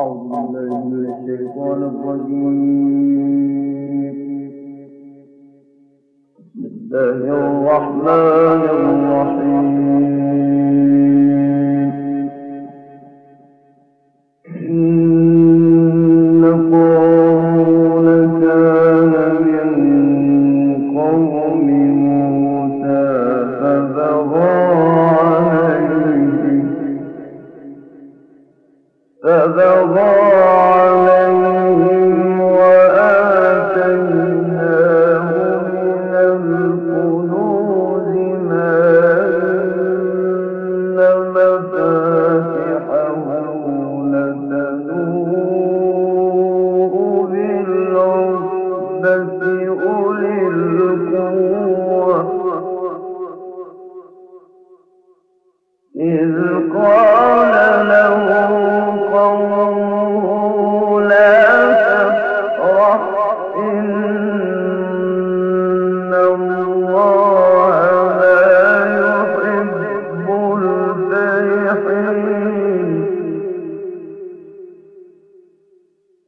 أعوذ بالله من الشيطان الرجيم. بسم الله الرحمن الرحيم. إن قارون كان من قوم موسى فبغى عليهم وآتيناه من الكنوز ما إن مفاتحه لتنوء بالعصبة أولي القوة إذ قال له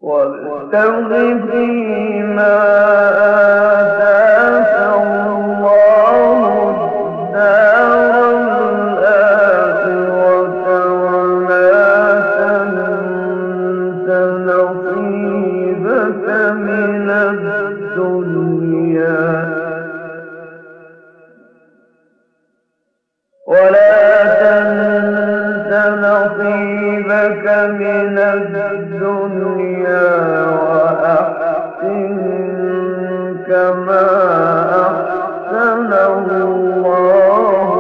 وابتغ فيما آتاك الله الدار الآخرة ولا تنس نصيبك من الدنيا وأحسن كما أحسن الله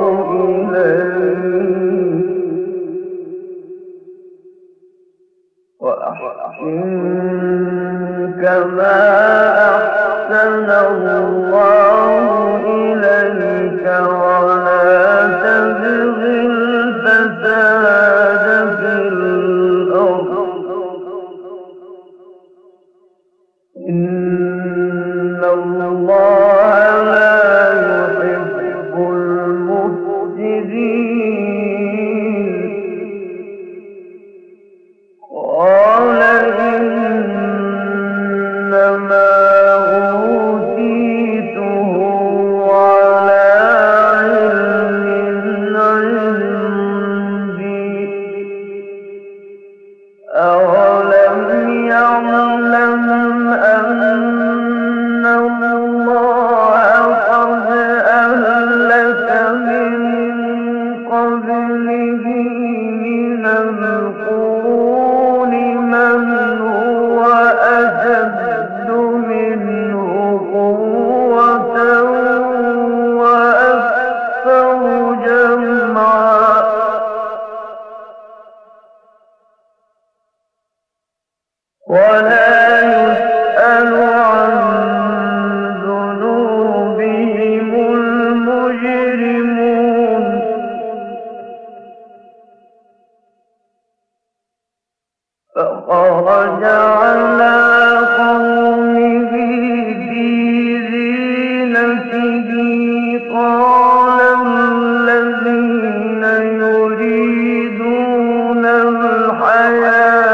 إليك ولا تبغ الفساد في إن الله لا يحب المفسدين. قال إنما أوتيته على علم عندي أولم يعلم ولا يسأل عن ذنوبهم المجرمون. فخرج على قومه في زينته قال الذين يريدون الحياة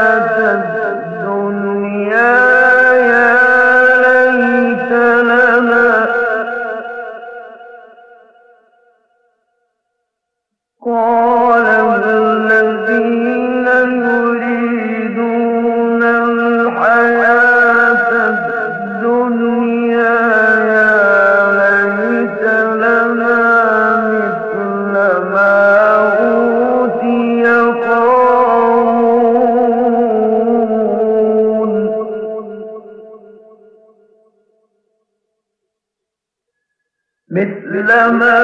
مثل ما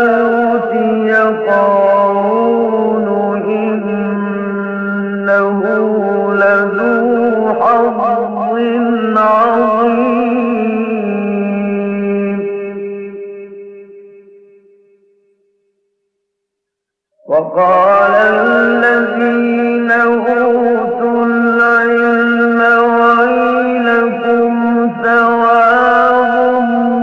أوتي قارون إنه لذو حظ عظيم. وقال الذين أوتوا العلم ويلكم ثواب الله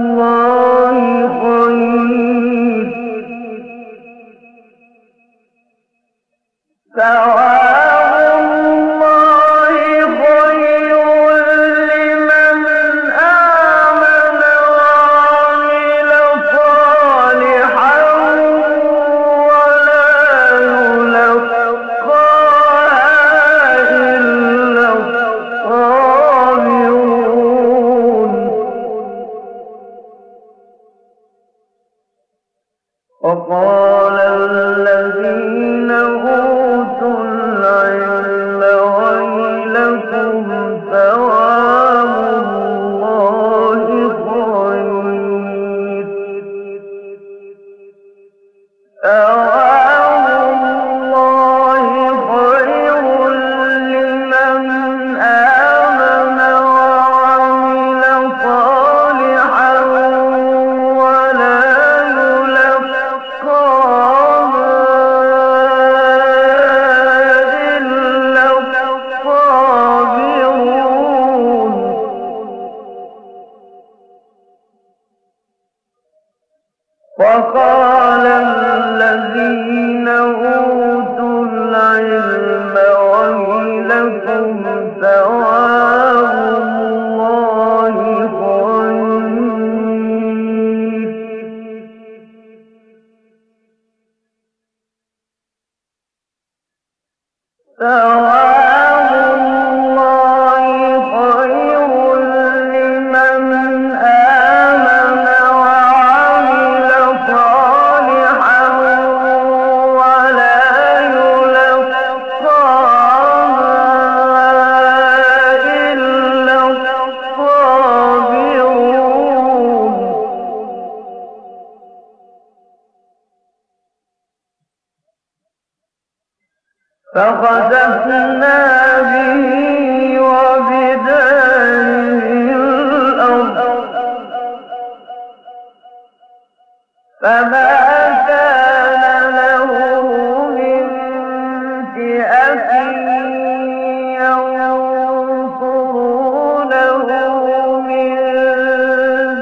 فخسفنا به وبداره الأرض فما كان له من فئة ينصرونه من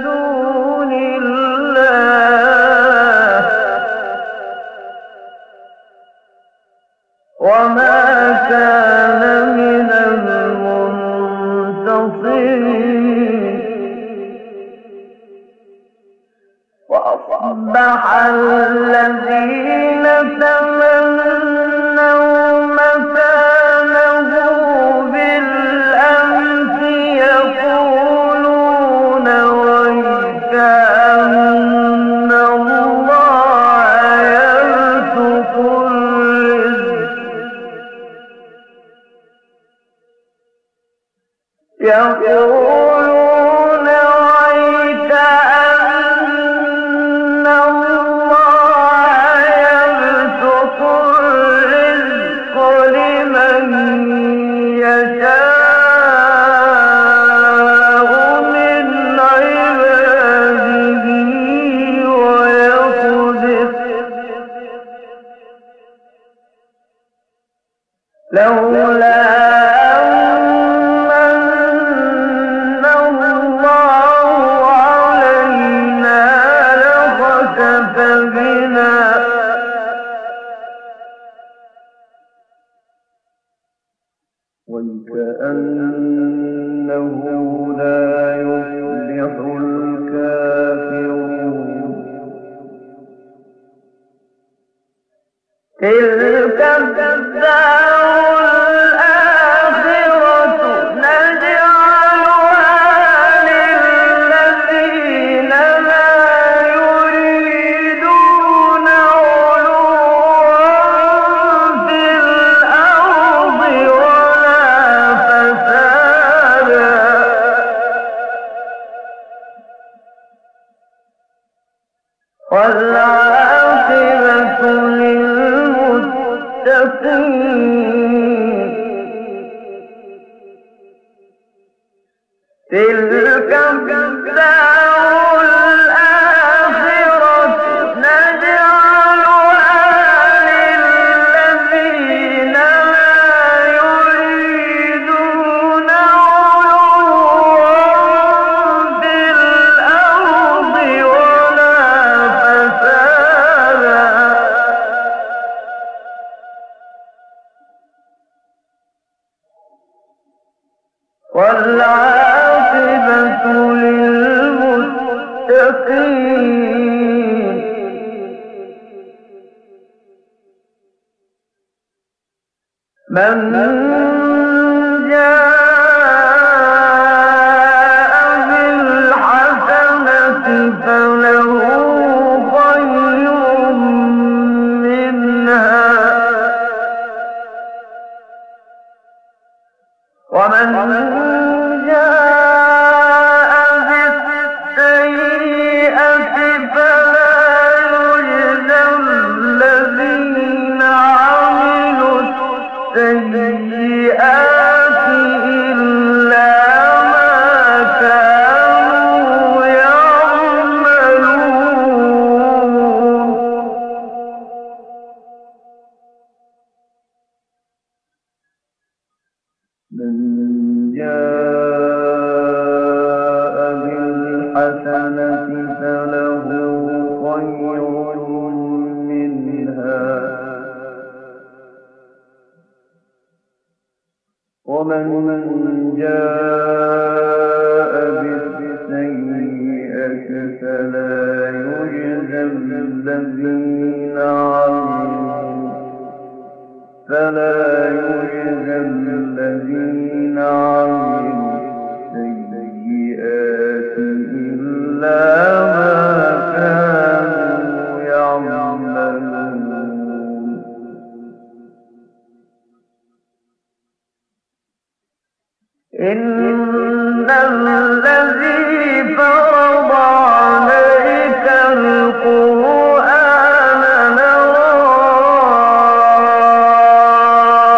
دون الله وما كان من المنتصرين وأصبح الذين تمنوا مكانه بالأمس يقولون ويك أن الله يبسط الرزق وكأنه لا يفلح الكافرون تلك الدار الآخرة نجعلها للذين لا يريدون علوا في الأرض والعاقبة للمتقين تلك الدار الآخرة نجعلها للذين لا يريدون علوا في الأرض ولا فسادا والعاقبة للمتقين من جاء بالحسنة فله خير منها ومن جاء بالسيئة فلا يجزى الذين عملوا السيئات إلا ما كانوا يعملون من جاء بالحسنة فله خير منها ومن جاء بالسيئة فلا يجزى الذين عملوا السيئات إلا ما كانوا يعملون إن الذي فرض عليك القرآن لرائك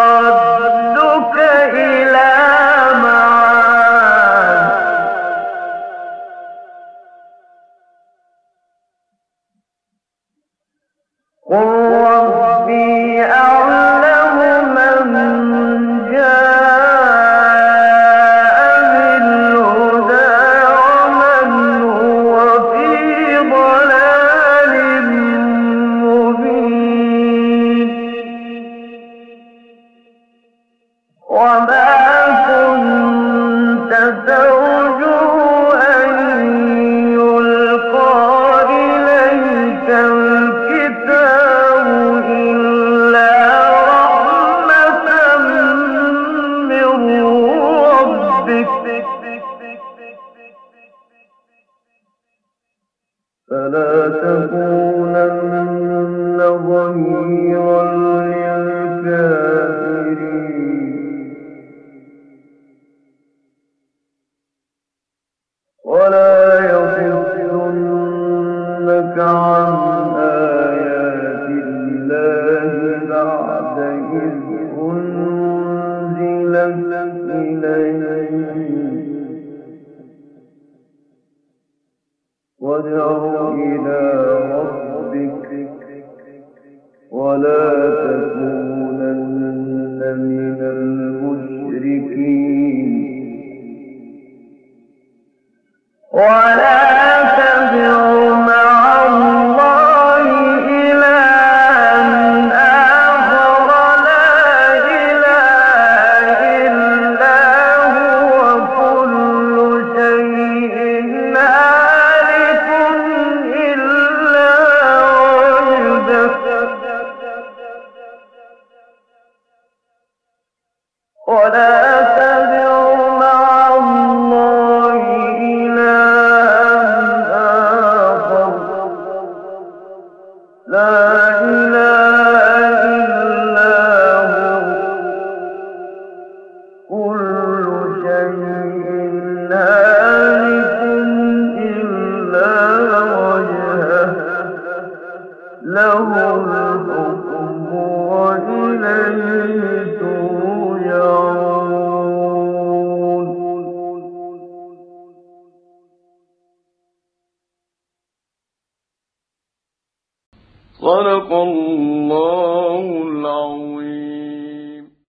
صدق الله العظيم.